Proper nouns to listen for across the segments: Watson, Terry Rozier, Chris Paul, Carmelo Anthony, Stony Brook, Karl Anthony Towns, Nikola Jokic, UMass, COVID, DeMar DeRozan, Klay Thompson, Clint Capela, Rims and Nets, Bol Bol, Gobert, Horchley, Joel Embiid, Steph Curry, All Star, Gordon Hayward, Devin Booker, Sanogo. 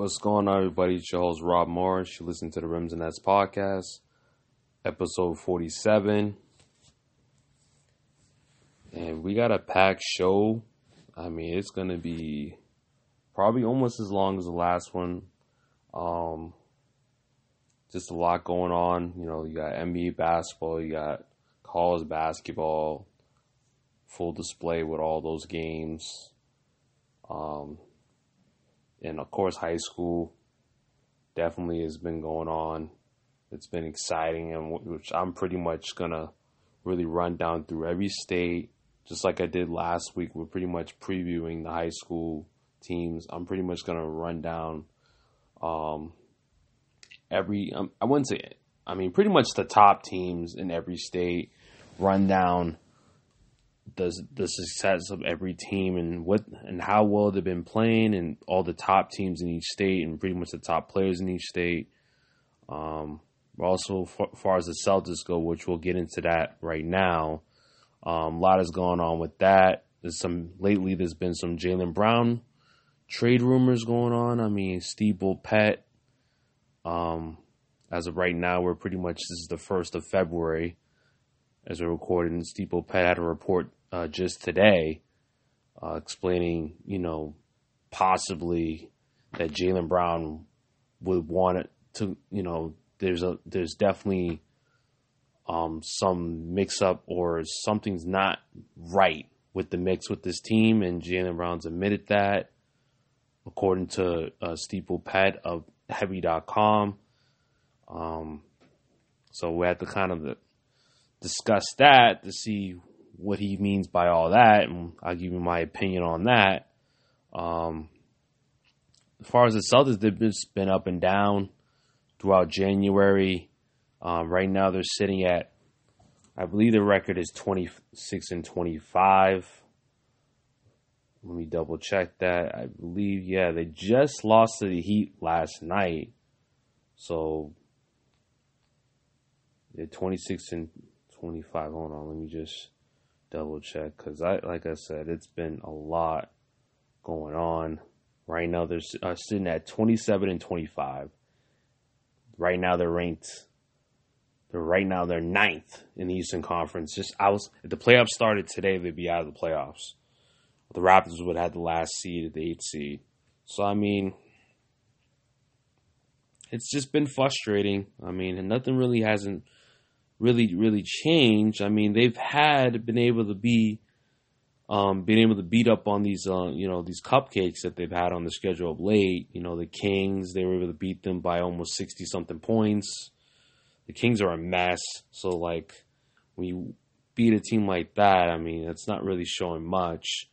What's going on, everybody? It's your host, Rob Marsh. You listen to the Rims and Nets podcast, episode 47. And we got a packed show. I mean, it's going to be probably almost as long as the last one. Just a lot going on. You know, you got NBA basketball, you got college basketball, full display with all those games. And, of course, high school definitely has been going on. It's been exciting, and which I'm pretty much going to really run down through every state. Just like I did last week, we're pretty much previewing the high school teams. I'm pretty much going to run down pretty much the top teams in every state, run down the success of every team and what and how well they've been playing and all the top teams in each state and pretty much the top players in each state. Also, as far as the Celtics go, which we'll get into that right now, a lot is going on with that. There's been some Jaylen Brown trade rumors going on. I mean, Steve Bulpett. As of right now, we're pretty much, this is the 1st of February as we're recording. Steve Bulpett had a report just today explaining, possibly that Jaylen Brown would want it to, there's definitely some mix up or something's not right with the mix with this team, and Jaylen Brown's admitted that, according to Steve Bulpett of Heavy.com. So we had to kind of discuss that to see what he means by all that, and I'll give you my opinion on that. As far as the Celtics, they've just been up and down throughout January. Right now they're sitting at, I believe the record is 26-25. Let me double check that. I believe, they just lost to the Heat last night. So they're 26-25. Hold on, let me just double check, because like I said, it's been a lot going on. Right now they're sitting at 27-25. Right now they're ranked. They're ninth in the Eastern Conference. If the playoffs started today, they'd be out of the playoffs. The Raptors would have had the last seed at the 8th seed. So, I mean, it's just been frustrating. I mean, and nothing really hasn't really changed. I mean, they've been able to beat up on these, these cupcakes that they've had on the schedule of late. The Kings, they were able to beat them by almost 60-something points. The Kings are a mess. So, when you beat a team like that, I mean, it's not really showing much.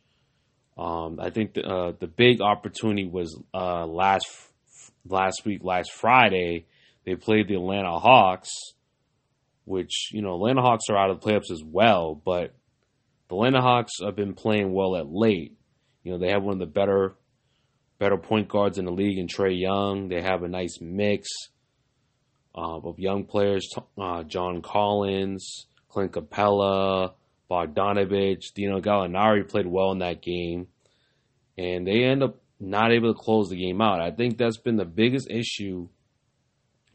I think the big opportunity was last Friday, they played the Atlanta Hawks, which, Atlanta Hawks are out of the playoffs as well, but the Atlanta Hawks have been playing well at late. They have one of the better point guards in the league in Trae Young. They have a nice mix of young players, John Collins, Clint Capela, Bogdanovich, Dino Gallinari played well in that game, and they end up not able to close the game out. I think that's been the biggest issue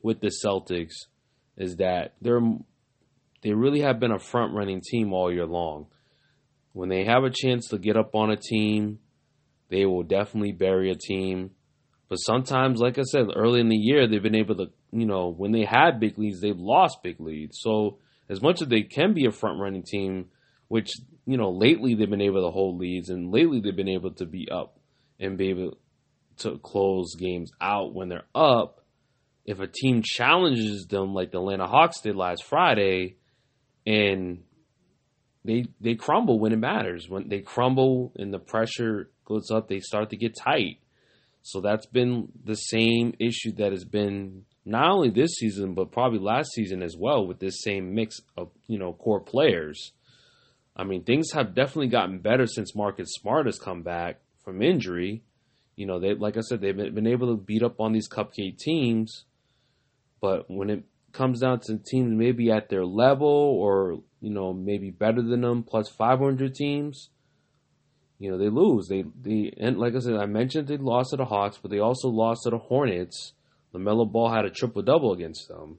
with the Celtics, is that they really have been a front-running team all year long. When they have a chance to get up on a team, they will definitely bury a team. But sometimes, like I said, early in the year, they've been able to, when they had big leads, they've lost big leads. So as much as they can be a front-running team, which, lately they've been able to hold leads, and lately they've been able to be up and be able to close games out when they're up. If a team challenges them like the Atlanta Hawks did last Friday, and they crumble when it matters. When they crumble and the pressure goes up, they start to get tight. So that's been the same issue that has been not only this season, but probably last season as well, with this same mix of, core players. I mean, things have definitely gotten better since Marcus Smart has come back from injury. They, like I said, they've been able to beat up on these cupcake teams. But when it comes down to teams maybe at their level or, maybe better than them, plus .500 teams, you know, they lose. And like I said, I mentioned they lost to the Hawks, but they also lost to the Hornets. LaMelo Ball had a triple-double against them.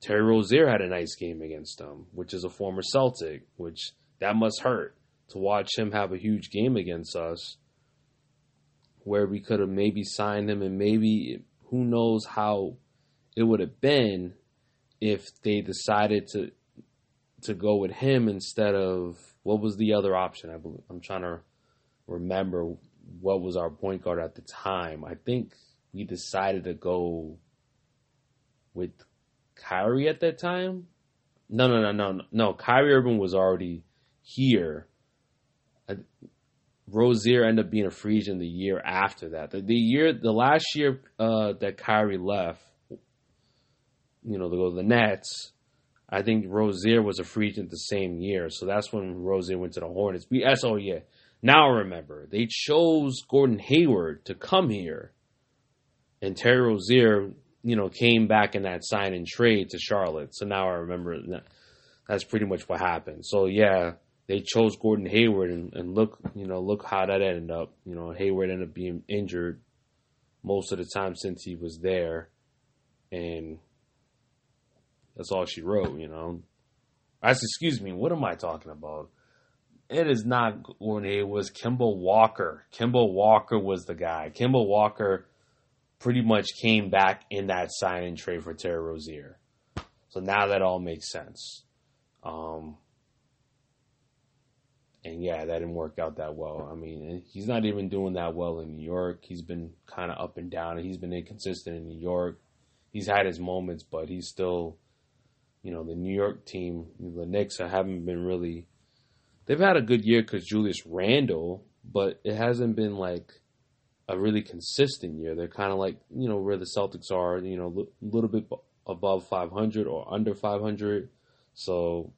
Terry Rozier had a nice game against them, which is a former Celtic, which that must hurt to watch him have a huge game against us where we could have maybe signed him, and maybe who knows how it would have been if they decided to go with him instead of what was the other option. I'm trying to remember what was our point guard at the time. I think we decided to go with Kyrie at that time? No. Kyrie Irving was already here. Rozier ended up being a free agent the year after that. The last year that Kyrie left, you know, to go to the Nets, I think Rozier was a free agent the same year. So that's when Rozier went to the Hornets. Now I remember. They chose Gordon Hayward to come here. And Terry Rozier, you know, came back in that sign and trade to Charlotte. So now I remember that's pretty much what happened. So yeah, they chose Gordon Hayward and look how that ended up. You know, Hayward ended up being injured most of the time since he was there. And that's all she wrote, you know. What am I talking about? It is not Gordon Hayward, it was Kemba Walker. Kemba Walker was the guy. Kemba Walker pretty much came back in that sign-in trade for Terry Rozier. So now that all makes sense. And yeah, that didn't work out that well. I mean, he's not even doing that well in New York. He's been kind of up and down. He's been inconsistent in New York. He's had his moments, but he's still, you know, the New York team, the Knicks, haven't been really. They've had a good year because Julius Randle, but it hasn't been like a really consistent year. They're kind of like, you know, where the Celtics are, you know, a little bit above 500 or under 500. So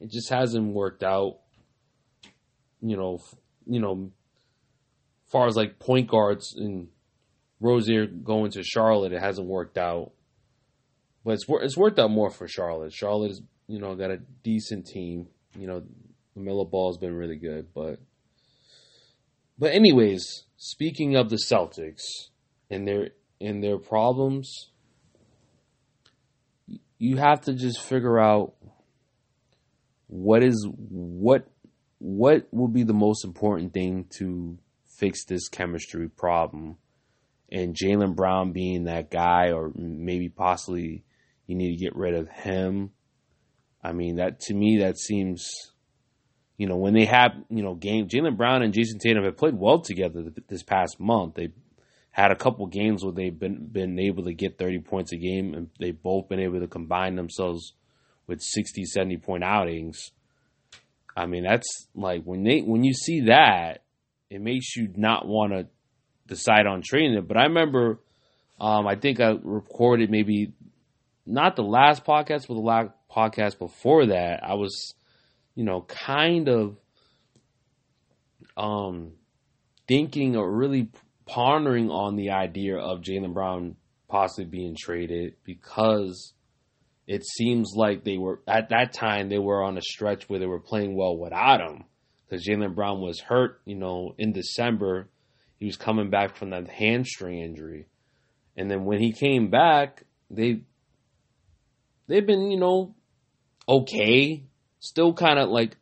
it just hasn't worked out, you know, far as like point guards and Rozier going to Charlotte, it hasn't worked out. But it's worked out more for Charlotte. Charlotte's, you know, got a decent team. You know, LaMelo Ball's been really good, but anyways, speaking of the Celtics and their problems, you have to just figure out what will be the most important thing to fix this chemistry problem, and Jaylen Brown being that guy, or maybe possibly you need to get rid of him. I mean, that to me, that seems. You know, when they have, you know, game, Jaylen Brown and Jason Tatum have played well together this past month. They had a couple games where they've been able to get 30 points a game, and they've both been able to combine themselves with 60, 70-point outings. I mean, that's like when you see that, it makes you not want to decide on trading it. But I remember, I think I recorded maybe not the last podcast, but the last podcast before that, I was, you know, kind of thinking or really pondering on the idea of Jaylen Brown possibly being traded, because it seems like they were, at that time, they were on a stretch where they were playing well without him, because Jaylen Brown was hurt, you know, in December. He was coming back from that hamstring injury. And then when he came back, they've been, you know, okay. Still kind of like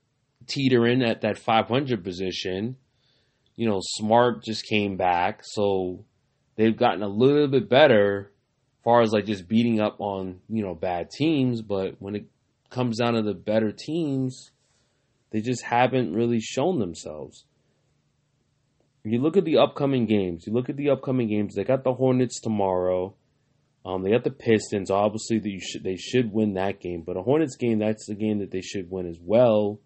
teetering at that 500 position. You know, Smart just came back. So they've gotten a little bit better as far as like just beating up on, you know, bad teams. But when it comes down to the better teams, they just haven't really shown themselves. You look at the upcoming games. They got the Hornets tomorrow. They got the Pistons. Obviously, they should win that game. But a Hornets game, that's the game that they should win as well.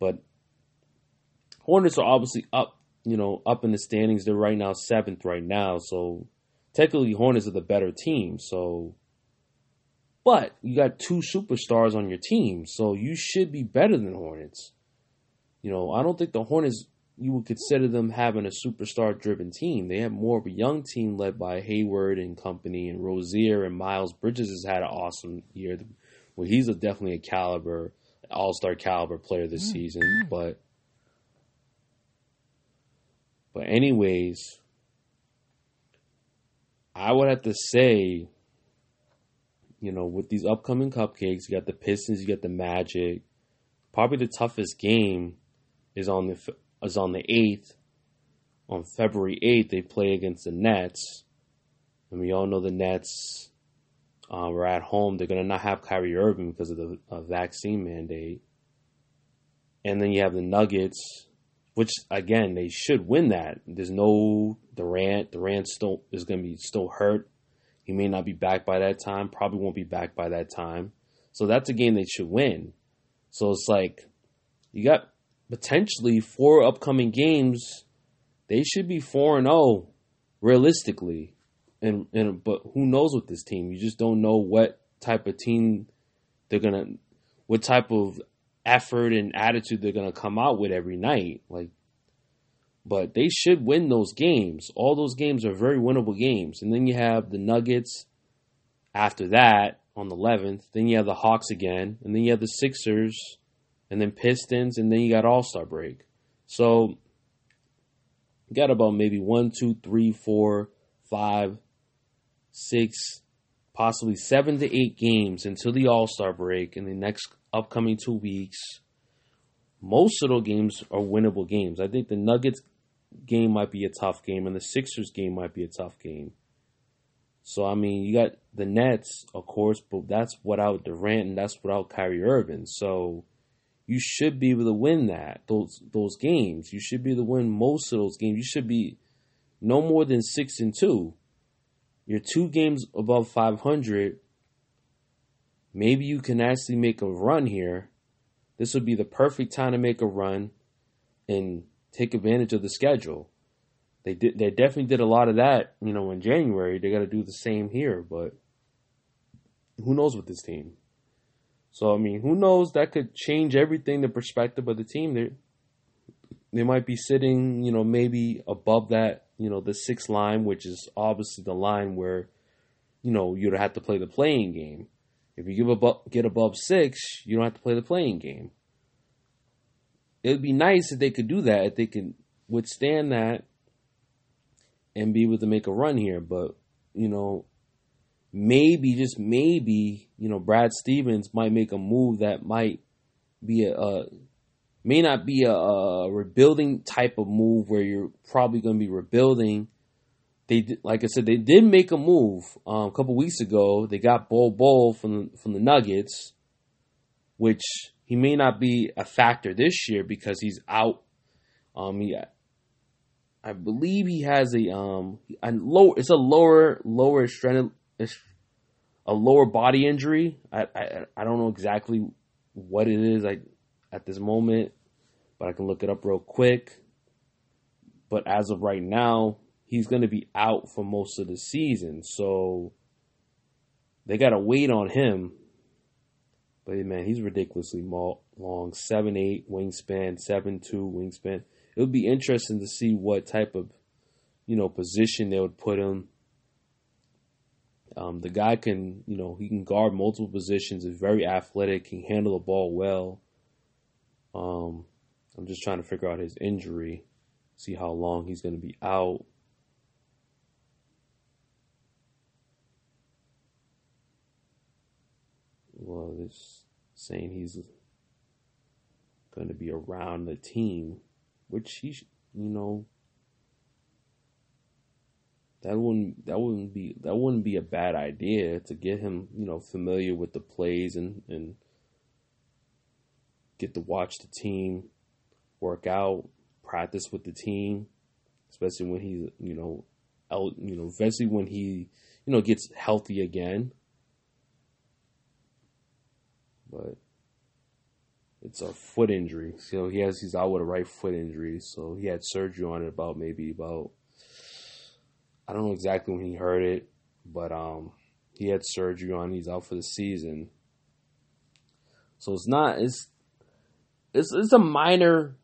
But Hornets are obviously up, you know, up in the standings. They're right now 7th right now. So technically, Hornets are the better team. So, but you got two superstars on your team, so you should be better than Hornets. You know, I don't think the Hornets, you would consider them having a superstar-driven team. They have more of a young team led by Hayward and company, and Rozier, and Miles Bridges has had an awesome year. Well, he's definitely an all-star caliber player this season. But But anyways, I would have to say, you know, with these upcoming cupcakes, you got the Pistons, you got the Magic. Probably the toughest game is on the 8th. On February 8th, they play against the Nets. And we all know the Nets were at home. They're going to not have Kyrie Irving because of the vaccine mandate. And then you have the Nuggets, which, again, they should win that. There's no Durant. Durant is going to be still hurt. He may not be back by that time. Probably won't be back by that time. So that's a game they should win. So it's like you got potentially 4 upcoming games. They should be 4-0 realistically. But who knows with this team? You just don't know what type of team they're going to – what type of effort and attitude they're going to come out with every night. But they should win those games. All those games are very winnable games. And then you have the Nuggets after that on the 11th. Then you have the Hawks again. And then you have the Sixers and then Pistons. And then you got All-Star break. So – got about maybe 1, 2, 3, 4, 5, 6, possibly 7 to 8 games until the All-Star break in the next upcoming 2 weeks. Most of those games are winnable games. I think the Nuggets game might be a tough game, and the Sixers game might be a tough game. So, I mean, you got the Nets, of course, but that's without Durant and that's without Kyrie Irving. So you should be able to win that, those games. You should be able to win most of those games. You should be no more than 6-2. You're 2 games above 500. Maybe you can actually make a run here. This would be the perfect time to make a run and take advantage of the schedule. They definitely did a lot of that, you know, in January. They got to do the same here, but who knows with this team? So, I mean, who knows? That could change everything, the perspective of the team. They might be sitting, you know, maybe above that, you know, the 6th line, which is obviously the line where, you know, you'd have to play the playing game. If you get above 6, you don't have to play the playing game. It would be nice if they could do that, if they could withstand that and be able to make a run here. But, you know, maybe, just maybe, you know, Brad Stevens might make a move that might be may not be a rebuilding type of move where you're probably going to be rebuilding. Like I said, they did make a move a couple weeks ago. They got Bol Bol from the Nuggets, which he may not be a factor this year because he's out. I believe he has a lower extremity. It's a lower body injury. I don't know exactly what it is at this moment, but I can look it up real quick. But as of right now, he's going to be out for most of the season. So they got to wait on him. But, man, he's ridiculously long. 7'8" wingspan, 7'2" wingspan. It would be interesting to see what type of, you know, position they would put him. The guy can, you know, he can guard multiple positions, is very athletic, can handle the ball well. I'm just trying to figure out his injury, see how long he's going to be out. Well, it's saying he's going to be around the team, which he, you know, That wouldn't be a bad idea to get him, you know, familiar with the plays and get to watch the team work out, practice with the team, especially when he's, you know, out, you know, especially when he, you know, gets healthy again. But it's a foot injury, so he's out with a right foot injury, so he had surgery on it about I don't know exactly when he heard it, but he had surgery on. He's out for the season, so it's a minor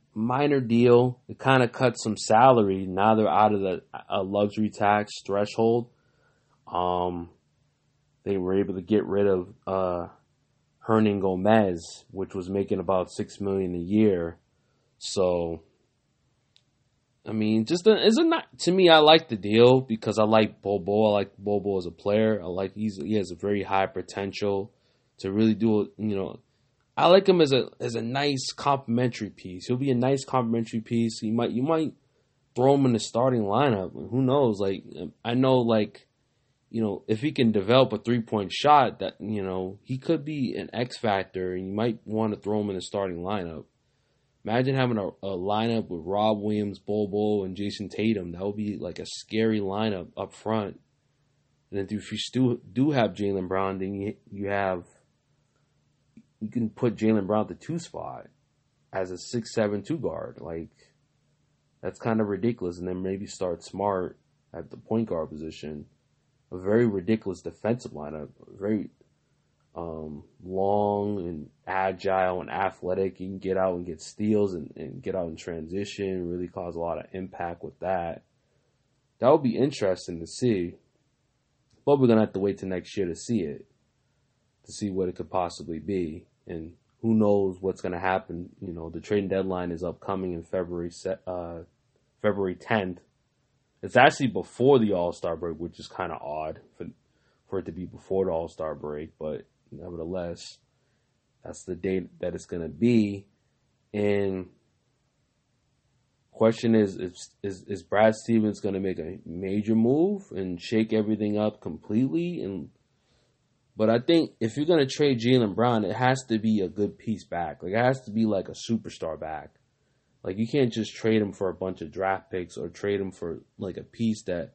deal. It kind of cuts some salary. Now they're out of the luxury tax threshold. They were able to get rid of Hernan Gomez, which was making about $6 million a year. So I mean, just to me, I like the deal because I like Bol Bol. I like Bol Bol as a player. He has a very high potential to really do, I like him as a nice complementary piece. He'll be a nice complementary piece. You might throw him in the starting lineup. Who knows? I know, if he can develop a three-point shot, that, he could be an X factor, and you might want to throw him in the starting lineup. Imagine having a lineup with Rob Williams, Bol Bol, and Jason Tatum. That would be like a scary lineup up front. And then if you still do have Jaylen Brown, then you can put Jaylen Brown at the 2 spot as a 6'7" 2 guard. That's kind of ridiculous. And then maybe start Smart at the point guard position. A very ridiculous defensive lineup. Very long and agile and athletic. You can get out and get steals and get out in transition, really cause a lot of impact with that. That would be interesting to see, but we're going to have to wait till next year to see what it could possibly be, and who knows what's going to happen. The trading deadline is upcoming in February 10th. It's actually before the All-Star break, which is kind of odd for it to be before the All-Star break, but nevertheless, that's the date that it's going to be. And question is Brad Stevens going to make a major move and shake everything up completely? But I think if you're going to trade Jaylen Brown, it has to be a good piece back. It has to be like a superstar back. You can't just trade him for a bunch of draft picks or trade him for a piece that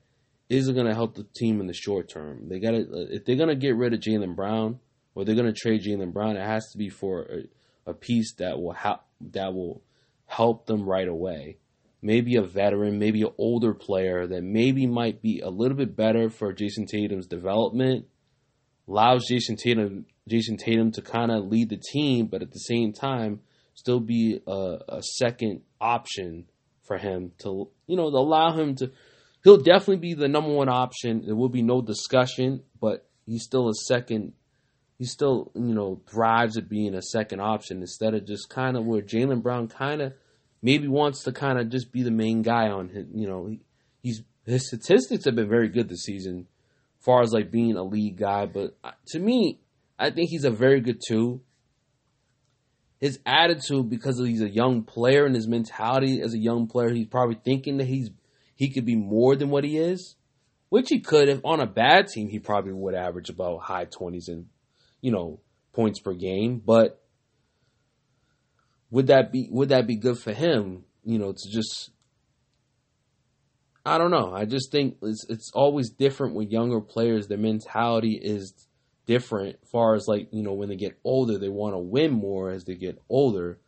isn't going to help the team in the short term. If they're going to get rid of Jaylen Brown or they're going to trade Jaylen Brown, it has to be for a piece that will help them right away. Maybe a veteran, maybe an older player that maybe might be a little bit better for Jason Tatum's development, allows Jason Tatum to kind of lead the team, but at the same time still be a second option for him to allow him to. He'll definitely be the number one option. There will be no discussion, but he's still a second. He still, thrives at being a second option instead of just kind of where Jaylen Brown kind of maybe wants to kind of just be the main guy on him. His statistics have been very good this season as far as being a lead guy. But to me, I think he's a very good 2. His attitude, because he's a young player and his mentality as a young player, he's probably thinking that he could be more than what he is, which he could. If on a bad team, he probably would average about high 20s and, points per game. But would that be good for him? I don't know. I just think it's always different with younger players. Their mentality is different as far as when they get older, they want to win more as they get older.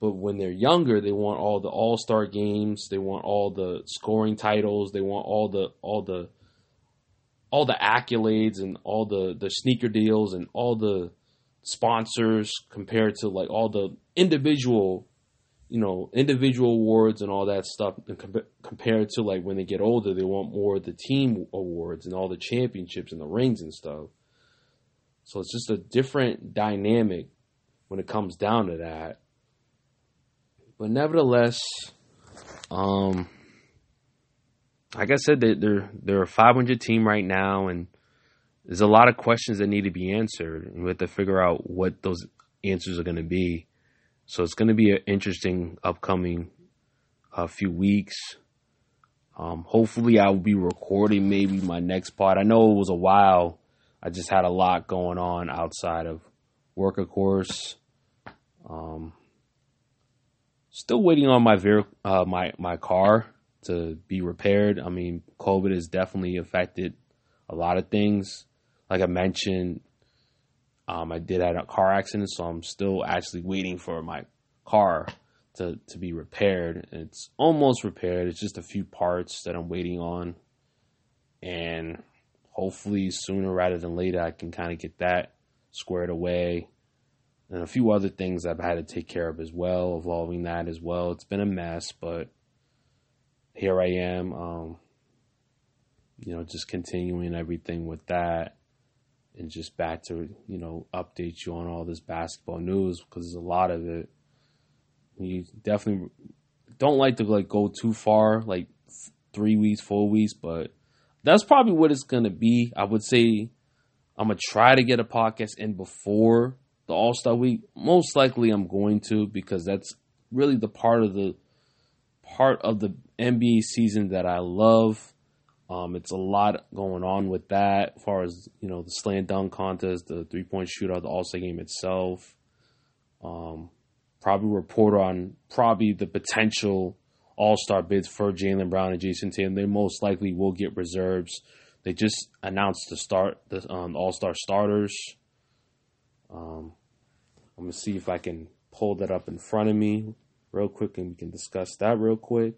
But when they're younger, they want all the all-star games, they want all the scoring titles, they want all the accolades and all the sneaker deals and all the sponsors compared to all the individual, individual awards and all that stuff. And compared to when they get older, they want more of the team awards and all the championships and the rings and stuff. So it's just a different dynamic when it comes down to that. But nevertheless, like I said, they're a 500 team right now, and there's a lot of questions that need to be answered, and we have to figure out what those answers are going to be. So it's going to be an interesting upcoming few weeks. Hopefully, I will be recording maybe my next pod. I know it was a while. I just had a lot going on outside of work, of course. Still waiting on my my car to be repaired. I mean, COVID has definitely affected a lot of things. Like I mentioned, I did have a car accident, so I'm still actually waiting for my car to be repaired. It's almost repaired. It's just a few parts that I'm waiting on. And hopefully sooner rather than later, I can kind of get that squared away. And a few other things I've had to take care of as well, evolving that as well. It's been a mess, but here I am, just continuing everything with that. And just back to, update you on all this basketball news because there's a lot of it. You definitely don't like to like go too far, like 3 weeks, 4 weeks, but that's probably what it's going to be. I would say I'm going to try to get a podcast in before the All-Star Week. Most likely I'm going to, because that's really the part of the NBA season that I love. It's a lot going on with that, as far as, you know, the slam dunk contest, the three-point shootout, the All-Star game itself. Probably report on the potential All-Star bids for Jaylen Brown and Jason Tatum. They most likely will get reserves. They just announced the All-Star starters. I'm going to see if I can pull that up in front of me real quick, and we can discuss that real quick.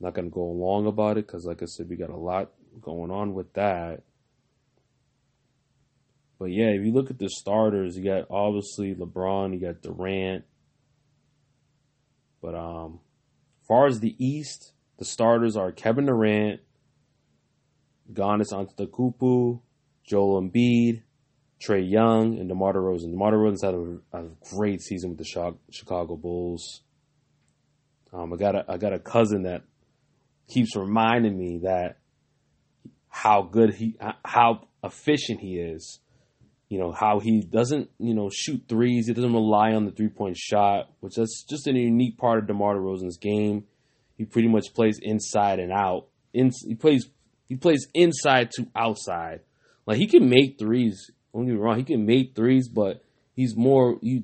I'm not going to go long about it because, like I said, we got a lot going on with that. But, yeah, if you look at the starters, you got obviously LeBron, you got Durant. But as far as the East, the starters are Kevin Durant, Giannis Antetokounmpo, Joel Embiid, Trae Young, and DeMar DeRozan. DeMar DeRozan's had a great season with the Chicago Bulls. I got a cousin that keeps reminding me that how efficient he is. You know, how he doesn't, you know, shoot threes. He doesn't rely on the three-point shot, which is just a unique part of DeMar DeRozan's game. He pretty much plays inside and out. He plays inside to outside. Like, he can make threes. Don't get me wrong, he can make threes, but he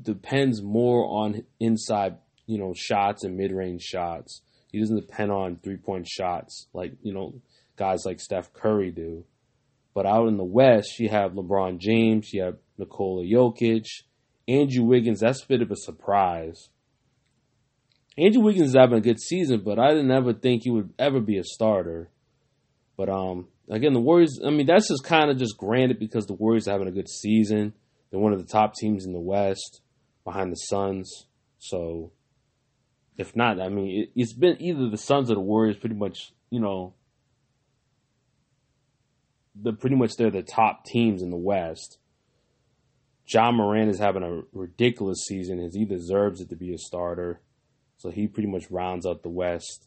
depends more on inside, you know, shots and mid-range shots. He doesn't depend on three-point shots like, you know, guys like Steph Curry do. But out in the West, you have LeBron James, you have Nikola Jokic, Andrew Wiggins. That's a bit of a surprise. Andrew Wiggins is having a good season, but I didn't ever think he would ever be a starter. But again, the Warriors, I mean, that's just kind of just granted because the Warriors are having a good season. They're one of the top teams in the West behind the Suns. So if not, I mean, it's been either the Suns or the Warriors pretty much, you know, they're the top teams in the West. John Moran is having a ridiculous season, as he deserves it to be a starter. So he pretty much rounds out the West,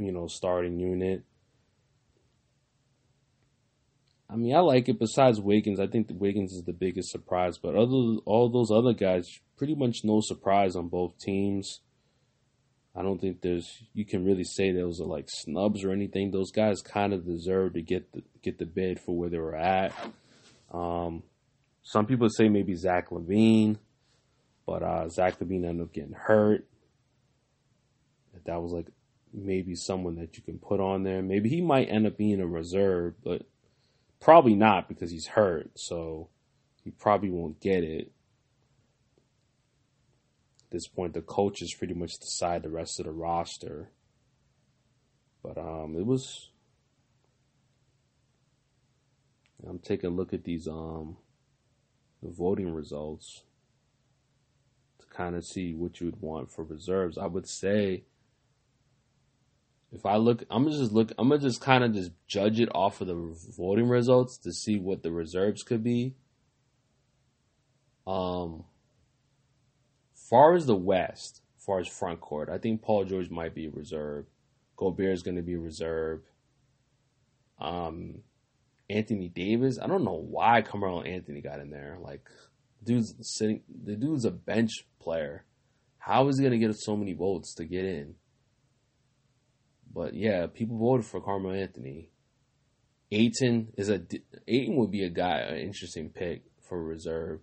you know, starting unit. I mean, I like it. Besides Wiggins, I think that Wiggins is the biggest surprise. But all those other guys, pretty much no surprise on both teams. I don't think you can really say those are like snubs or anything. Those guys kind of deserve to get the bid for where they were at. Some people say maybe Zach Levine, but Zach Levine ended up getting hurt. That was like maybe someone that you can put on there. Maybe he might end up being a reserve, but probably not because he's hurt. So he probably won't get it. At this point, the coaches pretty much decide the rest of the roster. But I'm taking a look at these the voting results to kind of see what you would want for reserves. I would say if I look, I'm gonna just kind of just judge it off of the voting results to see what the reserves could be. Far as the West, far as front court, I think Paul George might be a reserve. Gobert is going to be a reserve. Anthony Davis, I don't know why Carmelo Anthony got in there. Like, the dude's a bench player. How is he going to get so many votes to get in? But yeah, people voted for Carmelo Anthony. Ayton would be a guy, an interesting pick for reserve.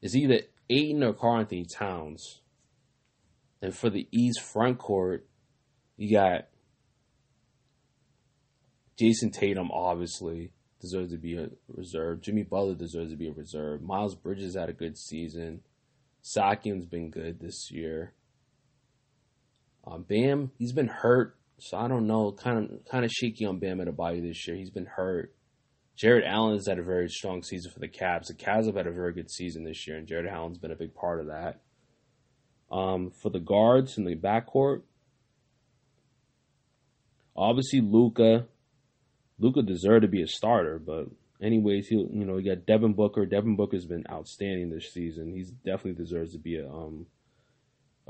It's either Ayton or Karl Anthony Towns. And for the East front court, you got Jason Tatum, obviously, deserves to be a reserve. Jimmy Butler deserves to be a reserve. Miles Bridges had a good season. Sakian's been good this year. Bam, he's been hurt, so I don't know. Kind of shaky on Bam Adebayo this year. He's been hurt. Jared Allen's had a very strong season for the Cavs. The Cavs have had a very good season this year, and Jared Allen's been a big part of that. For the guards in the backcourt, obviously Luka. Luka deserved to be a starter, but anyways, you got Devin Booker. Devin Booker's been outstanding this season. He definitely deserves to be a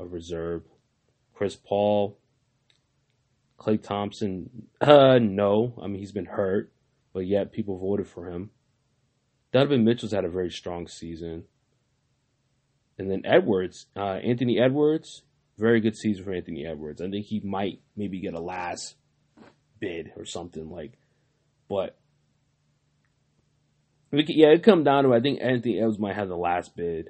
reserve. Chris Paul, Klay Thompson. No. I mean, he's been hurt, but yet people voted for him. Donovan Mitchell's had a very strong season. And then Edwards, Anthony Edwards, very good season for Anthony Edwards. I think he might maybe get a last bid or something like, but yeah, it come down to, I think Anthony Edwards might have the last bid.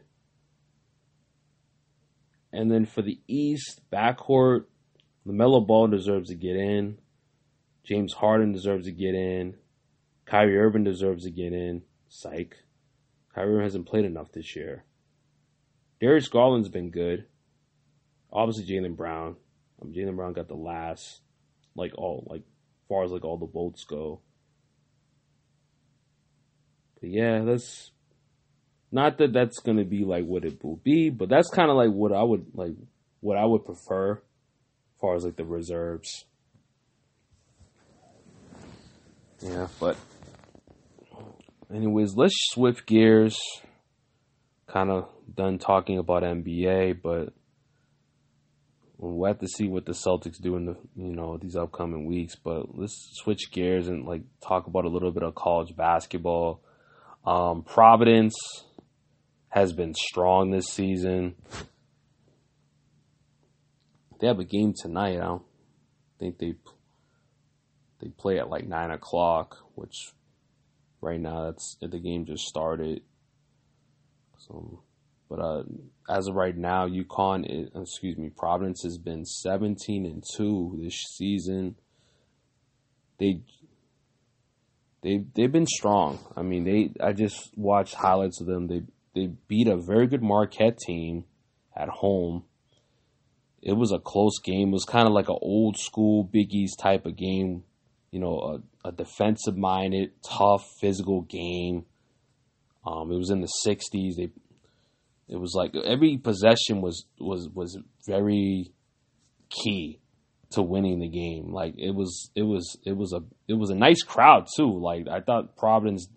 And then for the East backcourt, LaMelo Ball deserves to get in. James Harden deserves to get in. Kyrie Irving deserves to get in. Psych. Kyrie Irving hasn't played enough this year. Darius Garland's been good. Obviously, Jaylen Brown. Jaylen Brown got the last, all the votes go. But yeah, that's not that that's gonna be like what it will be, but that's kind of like what I would prefer, as far as like the reserves. Yeah, but anyways, let's switch gears. Kind of done talking about NBA, but we'll have to see what the Celtics do in the these upcoming weeks. But let's switch gears and like talk about a little bit of college basketball. Providence has been strong this season. They have a game tonight. I don't think they play at like 9:00, which right now that's the game just started. So, but as of right now, Providence has been 17-2 this season. They've been strong. I mean, I just watched highlights of them. They beat a very good Marquette team at home. It was a close game. It was kind of like an old school Big East type of game. A defensive minded, tough, physical game. It was in the 60s. It was like every possession was very key to winning the game. Like it was a nice crowd too. Like I thought Providence,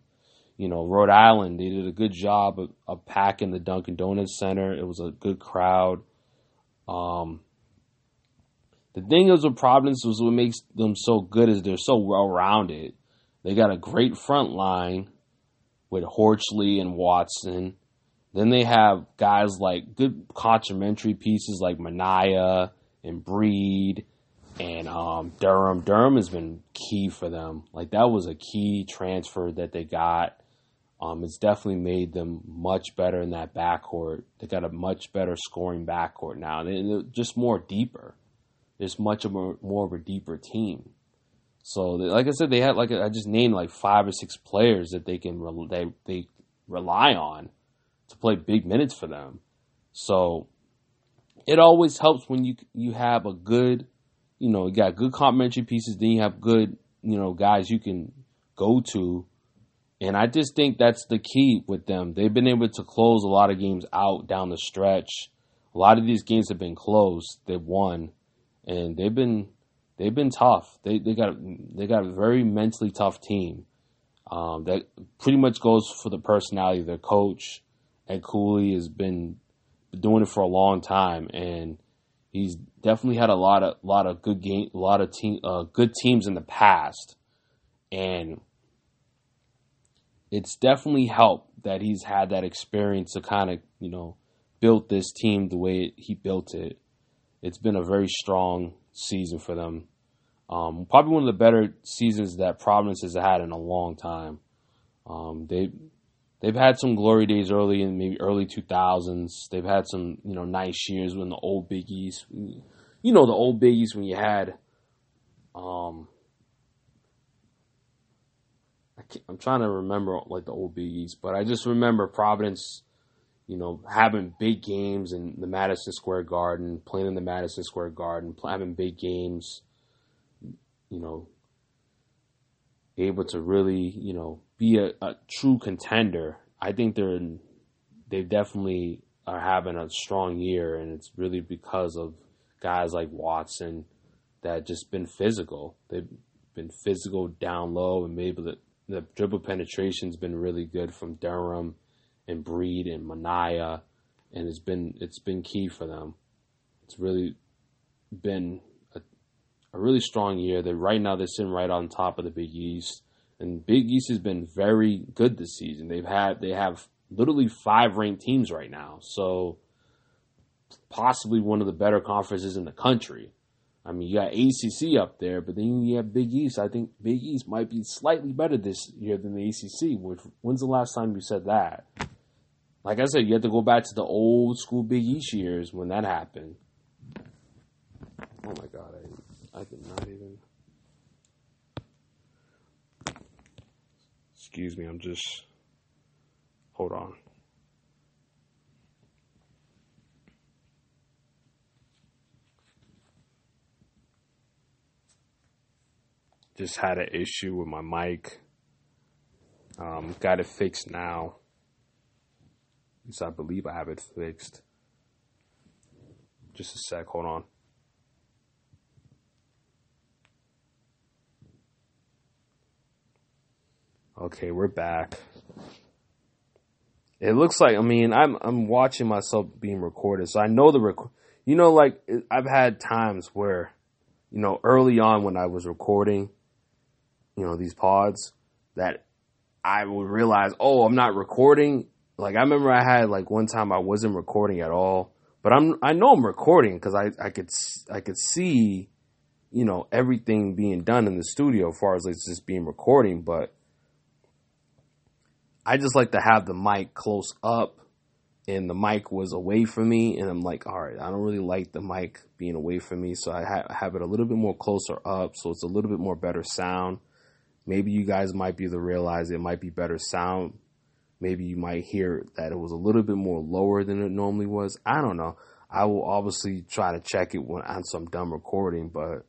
Rhode Island, they did a good job of packing the Dunkin' Donuts Center. It was a good crowd. The thing is with Providence was what makes them so good is they're so well rounded. They got a great front line with Horchley and Watson. Then they have guys like good complementary pieces like Mania and Breed and Durham. Durham has been key for them. Like that was a key transfer that they got. It's definitely made them much better in that backcourt. They got a much better scoring backcourt now. They're just more deeper. There's more of a deeper team. So, like I said, they had I just named 5 or 6 players that they rely on to play big minutes for them. So, it always helps when you have a good, you got good complementary pieces. Then you have good, guys you can go to, and I just think that's the key with them. They've been able to close a lot of games out down the stretch. A lot of these games have been closed. They've won, and they've been tough. They got a very mentally tough team. That pretty much goes for the personality of their coach. Ed Cooley has been doing it for a long time, and he's definitely had a lot of good game, good teams in the past, and it's definitely helped that he's had that experience to kind of build this team the way he built it. It's been a very strong season for them. Probably one of the better seasons that Providence has had in a long time. They've had some glory days early in maybe early 2000s. They've had some nice years when the old Big East, the old Big East when you had. I'm trying to remember the old Big East, but I just remember Providence, having big games in the Madison Square Garden, playing in the Madison Square Garden, having big games. Able to really, be a true contender. I think they definitely are having a strong year, and it's really because of guys like Watson that just been physical. They've been physical down low, and maybe the dribble penetration's been really good from Durham and Breed and Mania, and it's been key for them. It's really been a really strong year. That right now they're sitting right on top of the Big East, and Big East has been very good this season. They have literally 5 ranked teams right now, so possibly one of the better conferences in the country. I mean, you got ACC up there, but then you have Big East. I think Big East might be slightly better this year than the ACC. Which, when's the last time you said that? Like I said, you have to go back to the old school Big East years when that happened. Oh my God, I did not even. Excuse me, I'm just. Hold on. Just had an issue with my mic. Got it fixed now. At least I believe I have it fixed. Just a sec, hold on. Okay, we're back. It looks like, I mean, I'm watching myself being recorded, so I know I've had times where, you know, early on when I was recording, you know, these pods, that I would realize, oh, I'm not recording. Like, I remember I had, like, one time I wasn't recording at all, but I know I'm recording because I could see, you know, everything being done in the studio as far as it's just being recording, but I just like to have the mic close up, and the mic was away from me, and I'm like, all right, I don't really like the mic being away from me, so I have it a little bit more closer up, so it's a little bit more better sound. Maybe you guys might be able to realize it might be better sound. Maybe you might hear that it was a little bit more lower than it normally was. I don't know. I will obviously try to check it once I'm done recording, but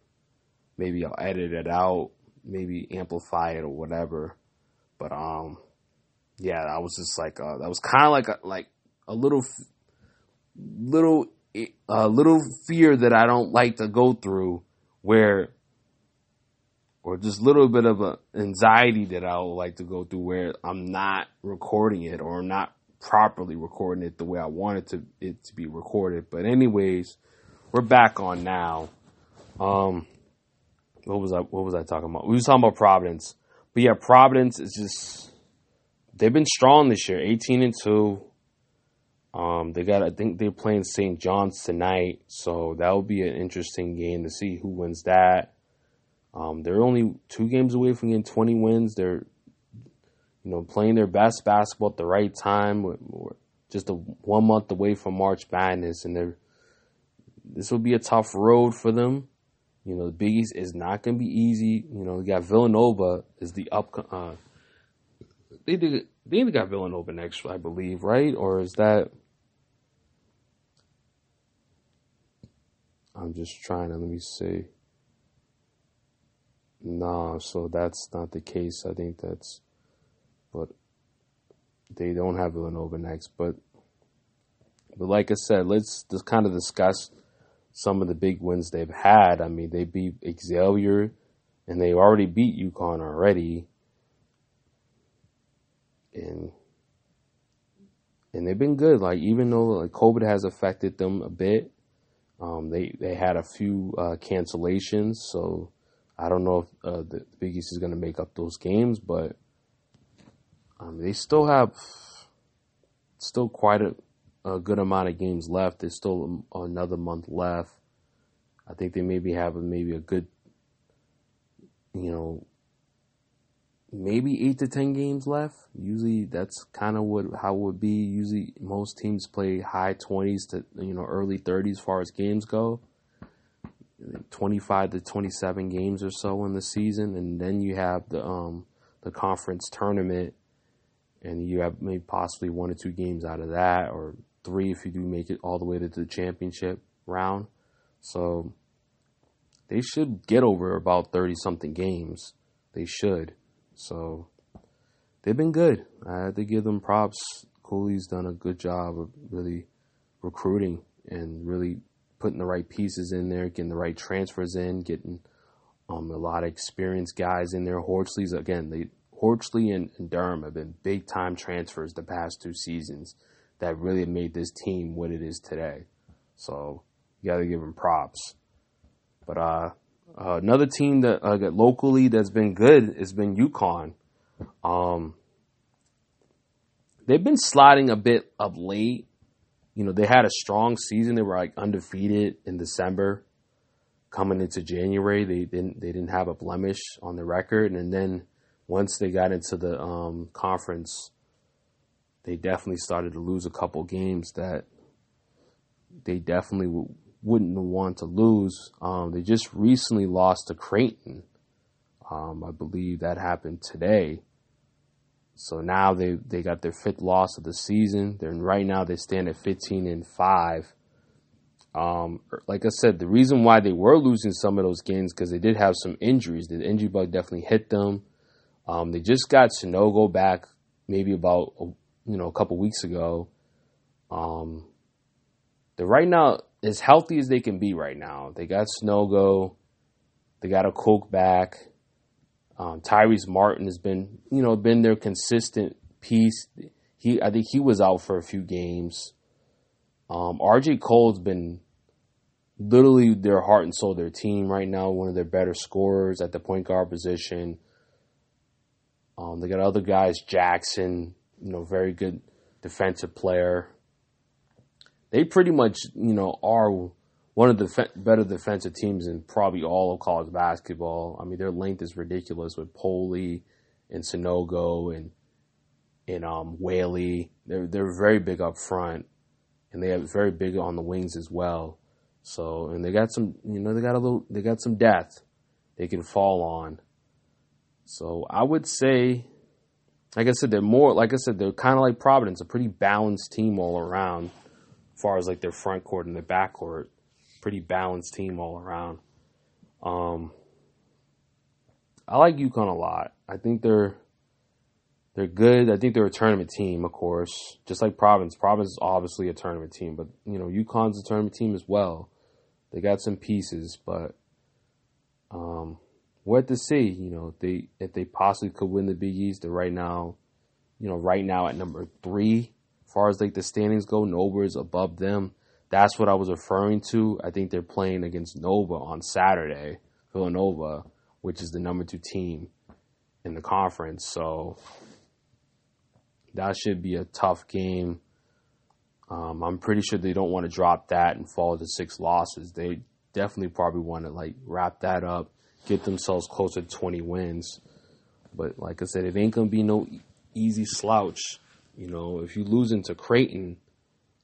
maybe I'll edit it out, maybe amplify it or whatever. But yeah, I was just like, that was kind of like a little fear that I don't like to go through, or just a little bit of a anxiety that I would like to go through where I'm not recording it, or I'm not properly recording it the way I wanted it to be recorded. But anyways, we're back on now. What was I talking about? We was talking about Providence, but yeah, Providence is just, they've been strong this year, 18-2. I think they're playing St. John's tonight, so that will be an interesting game to see who wins that. They're only 2 games away from getting 20 wins. They're, you know, playing their best basketball at the right time. We're just 1 month away from March Madness, and this will be a tough road for them. You know, the Big East is not going to be easy. You know, you got Villanova is the upcoming. They either got Villanova next, I believe, right? Or is that? I'm just trying to, let me see. No, so that's not the case. I think that's, but they don't have Villanova next. But like I said, let's just kind of discuss some of the big wins they've had. I mean, they beat Xavier, and they already beat UConn already. And they've been good. Like, even though, like, COVID has affected them a bit, they had a few cancellations. So I don't know if the Big East is going to make up those games, but they still have quite a good amount of games left. There's still another month left. I think they maybe have a good, you know, maybe 8 to 10 games left. Usually that's kind of how it would be. Usually most teams play high 20s to, you know, early 30s as far as games go. 25 to 27 games or so in the season, and then you have the conference tournament, and you have maybe possibly 1 or 2 games out of that, or 3 if you do make it all the way to the championship round. So they should get over about 30-something games. They should. So they've been good. I had to give them props. Cooley's done a good job of really recruiting and really putting the right pieces in there, getting the right transfers in, getting a lot of experienced guys in there. Horsley's, again, Horsley and Durham have been big-time transfers the past 2 seasons that really made this team what it is today. So you got to give them props. But another team that locally that's been good has been UConn. They've been sliding a bit of late. You know, they had a strong season. They were like undefeated in December. Coming into January, they didn't have a blemish on the record. And then once they got into the conference, they definitely started to lose a couple games that they definitely wouldn't want to lose. They just recently lost to Creighton. I believe that happened today. So now they got their fifth loss of the season. And right now they stand at 15-5. Like I said, the reason why they were losing some of those games because they did have some injuries. The injury bug definitely hit them. They just got Sanogo back maybe about a couple weeks ago. They're right now as healthy as they can be right now. They got Sanogo. They got a Coke back. Tyrese Martin has been their consistent piece. I think he was out for a few games. RJ Cole's been literally their heart and soul, their team right now, one of their better scorers at the point guard position. They got other guys, Jackson, very good defensive player. They pretty much, are one of the better defensive teams in probably all of college basketball. I mean, their length is ridiculous with Poley and Sanogo and Whaley. They're very big up front. And they have very big on the wings as well. So, and they got some, they got some depth they can fall on. So I would say, they're kind of like Providence, a pretty balanced team all around as far as like their front court and their back court, pretty balanced team all around. I like UConn a lot. I think they're good. I think they're a tournament team, of course, just like Providence. Providence is obviously a tournament team, but, UConn's a tournament team as well. They got some pieces, but we'll have to see, if they possibly could win the Big East. They're right now at number 3, as far as, the standings go, Nova's above them. That's what I was referring to. I think they're playing against Nova on Saturday, Villanova, which is the number 2 team in the conference, so that should be a tough game. I'm pretty sure they don't want to drop that and fall to 6 losses. They definitely probably want to wrap that up, get themselves closer to 20 wins. But like I said, it ain't gonna be no easy slouch. If you lose into Creighton,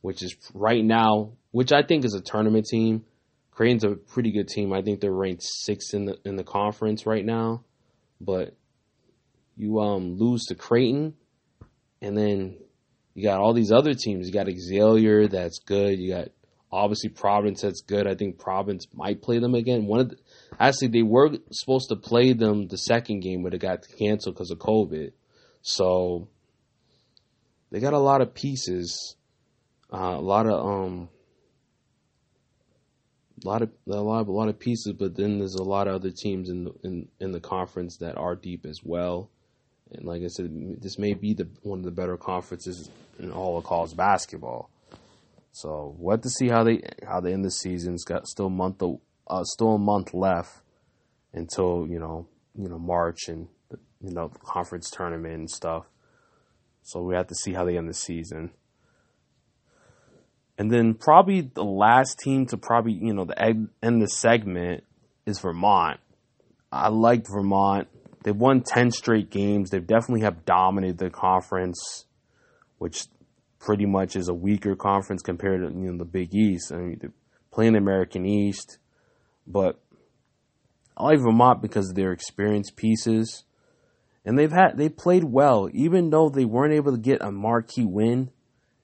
which is right now, which I think is a tournament team. Creighton's a pretty good team. I think they're ranked 6th in the conference right now. But you lose to Creighton. And then you got all these other teams. You got Xavier, that's good. You got obviously Providence, that's good. I think Providence might play them again. Actually, they were supposed to play them the second game, but it got canceled because of COVID. So they got a lot of pieces, a lot of pieces. But then there's a lot of other teams in the conference that are deep as well. And like I said, this may be one of the better conferences in all of college basketball. So we'll have to see how they end the season. It's got still a month left until March and the conference tournament and stuff. So we have to see how they end the season. And then probably the last team to end the segment is Vermont. I liked Vermont. They've won 10 straight games. They definitely have dominated the conference, which pretty much is a weaker conference compared to the Big East. I mean, they're playing the American East. But I like Vermont because of their experienced pieces. And they played well, even though they weren't able to get a marquee win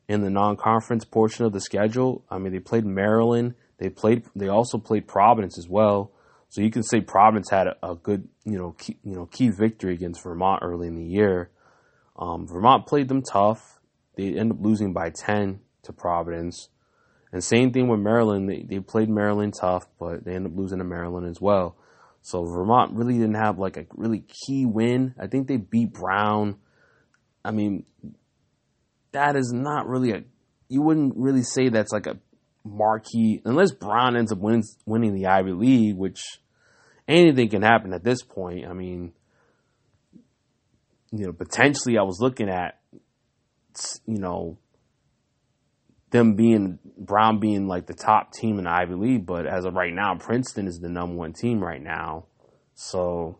in the non-conference portion of the schedule. I mean, they played Maryland. They also played Providence as well. So you can say Providence had a good, key victory against Vermont early in the year. Vermont played them tough. They ended up losing by 10 to Providence. And same thing with Maryland. They played Maryland tough, but they ended up losing to Maryland as well. So Vermont really didn't have a really key win. I think they beat Brown. I mean, that is not really you wouldn't really say that's like a marquee, unless Bron ends up winning the Ivy League, which anything can happen at this point. I mean, you know, potentially I was looking at, you know, Brown being like the top team in the Ivy League, but as of right now, Princeton is the number one team right now. So,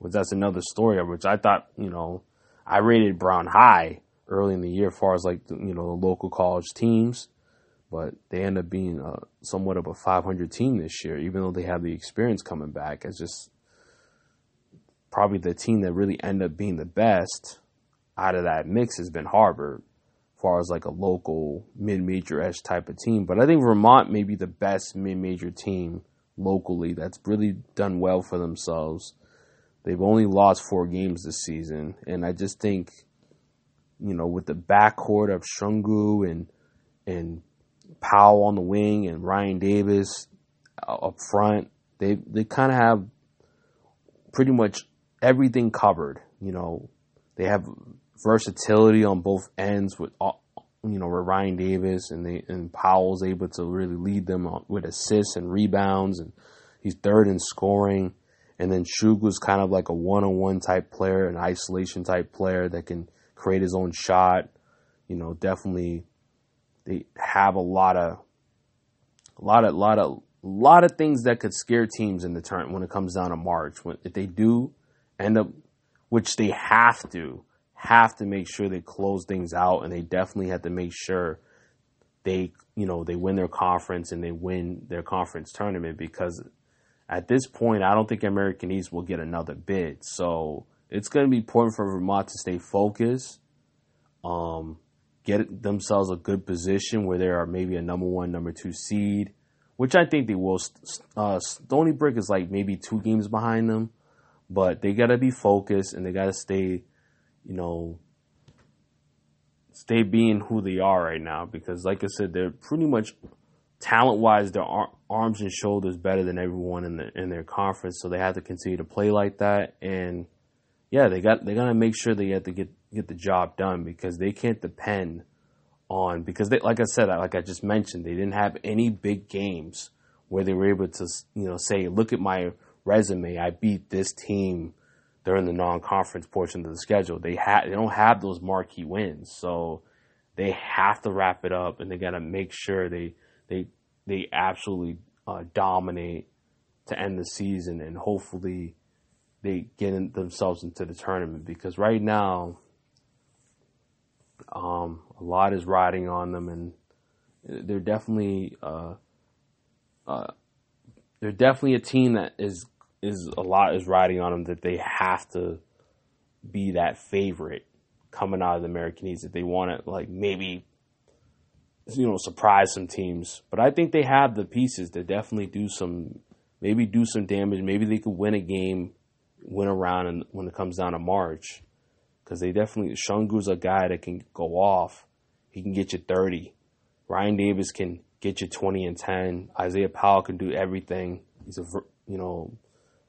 well, that's another story, which I thought, you know, I rated Brown high early in the year as far as like, you know, the local college teams, but they end up being somewhat of a 500 team this year, even though they have the experience coming back. It's just probably the team that really ended up being the best out of that mix has been Harvard, as far as like a local mid-major-ish type of team. But I think Vermont may be the best mid-major team locally that's really done well for themselves. They've only lost 4 games this season, and I just think, you know, with the backcourt of Shungu and Powell on the wing and Ryan Davis up front, they kind of have pretty much everything covered. You know, they have versatility on both ends with, you know, with Ryan Davis, and Powell's able to really lead them with assists and rebounds, and he's third in scoring. And then Shugu's kind of like a one-on-one type player, an isolation type player that can create his own shot. You know, definitely they have a lot of things that could scare teams in the tournament when it comes down to March. When, if they do end up, which they have to make sure they close things out, and they definitely have to make sure they, you know, they win their conference and they win their conference tournament, because at this point, I don't think American East will get another bid. So it's going to be important for Vermont to stay focused, get themselves a good position where they are maybe a number one, number two seed, which I think they will. Stony Brook is like maybe 2 games behind them, but they got to be focused and they got to stay, you know, stay being who they are right now, because like I said, they're pretty much talent-wise, they're arms and shoulders better than everyone in their conference, so they have to continue to play like that. And yeah, they're gonna make sure they have to get the job done, because they can't depend on, because they, like I said, like I just mentioned, they didn't have any big games where they were able to, you know, say, look at my resume, I beat this team during the non-conference portion of the schedule. They don't have those marquee wins, so they have to wrap it up, and they gotta make sure they absolutely dominate to end the season, and hopefully they get themselves into the tournament, because right now a lot is riding on them, and they're definitely a team that is a lot is riding on them, that they have to be that favorite coming out of the American East if they want to, like, maybe, you know, surprise some teams. But I think they have the pieces to definitely do some damage. Maybe they could win a game, win a round, and when it comes down to March, because they definitely, Shungu's a guy that can go off. He can get you 30. Ryan Davis can get you 20 and 10. Isaiah Powell can do everything. He's a, you know,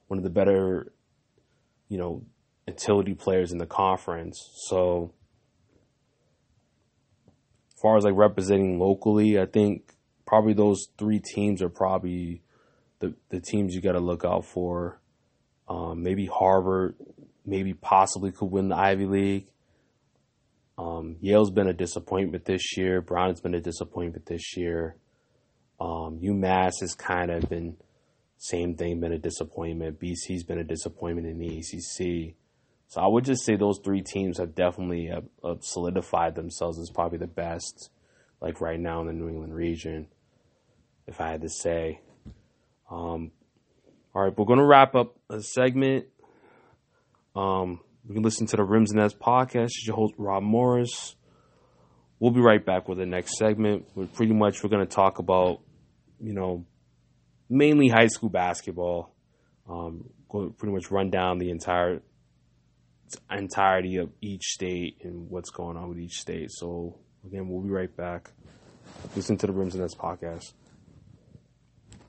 one of the better, you know, utility players in the conference. So as far as like representing locally, I think probably those 3 teams are probably the teams you got to look out for. Maybe Harvard, maybe possibly could win the Ivy League. Yale's been a disappointment this year. Brown's been a disappointment this year. UMass has kind of been same thing, been a disappointment. BC's been a disappointment in the ACC. So I would just say those 3 teams have definitely have solidified themselves as probably the best, like right now in the New England region, if I had to say. All right, we're going to wrap up a segment. You can listen to the Rims and Nets podcast. It's your host, Rob Morris. We'll be right back with the next segment. We're going to talk about, you know, mainly high school basketball. Pretty much run down the entirety of each state and what's going on with each state. So again, we'll be right back. Listen to the Rims and Nets podcast.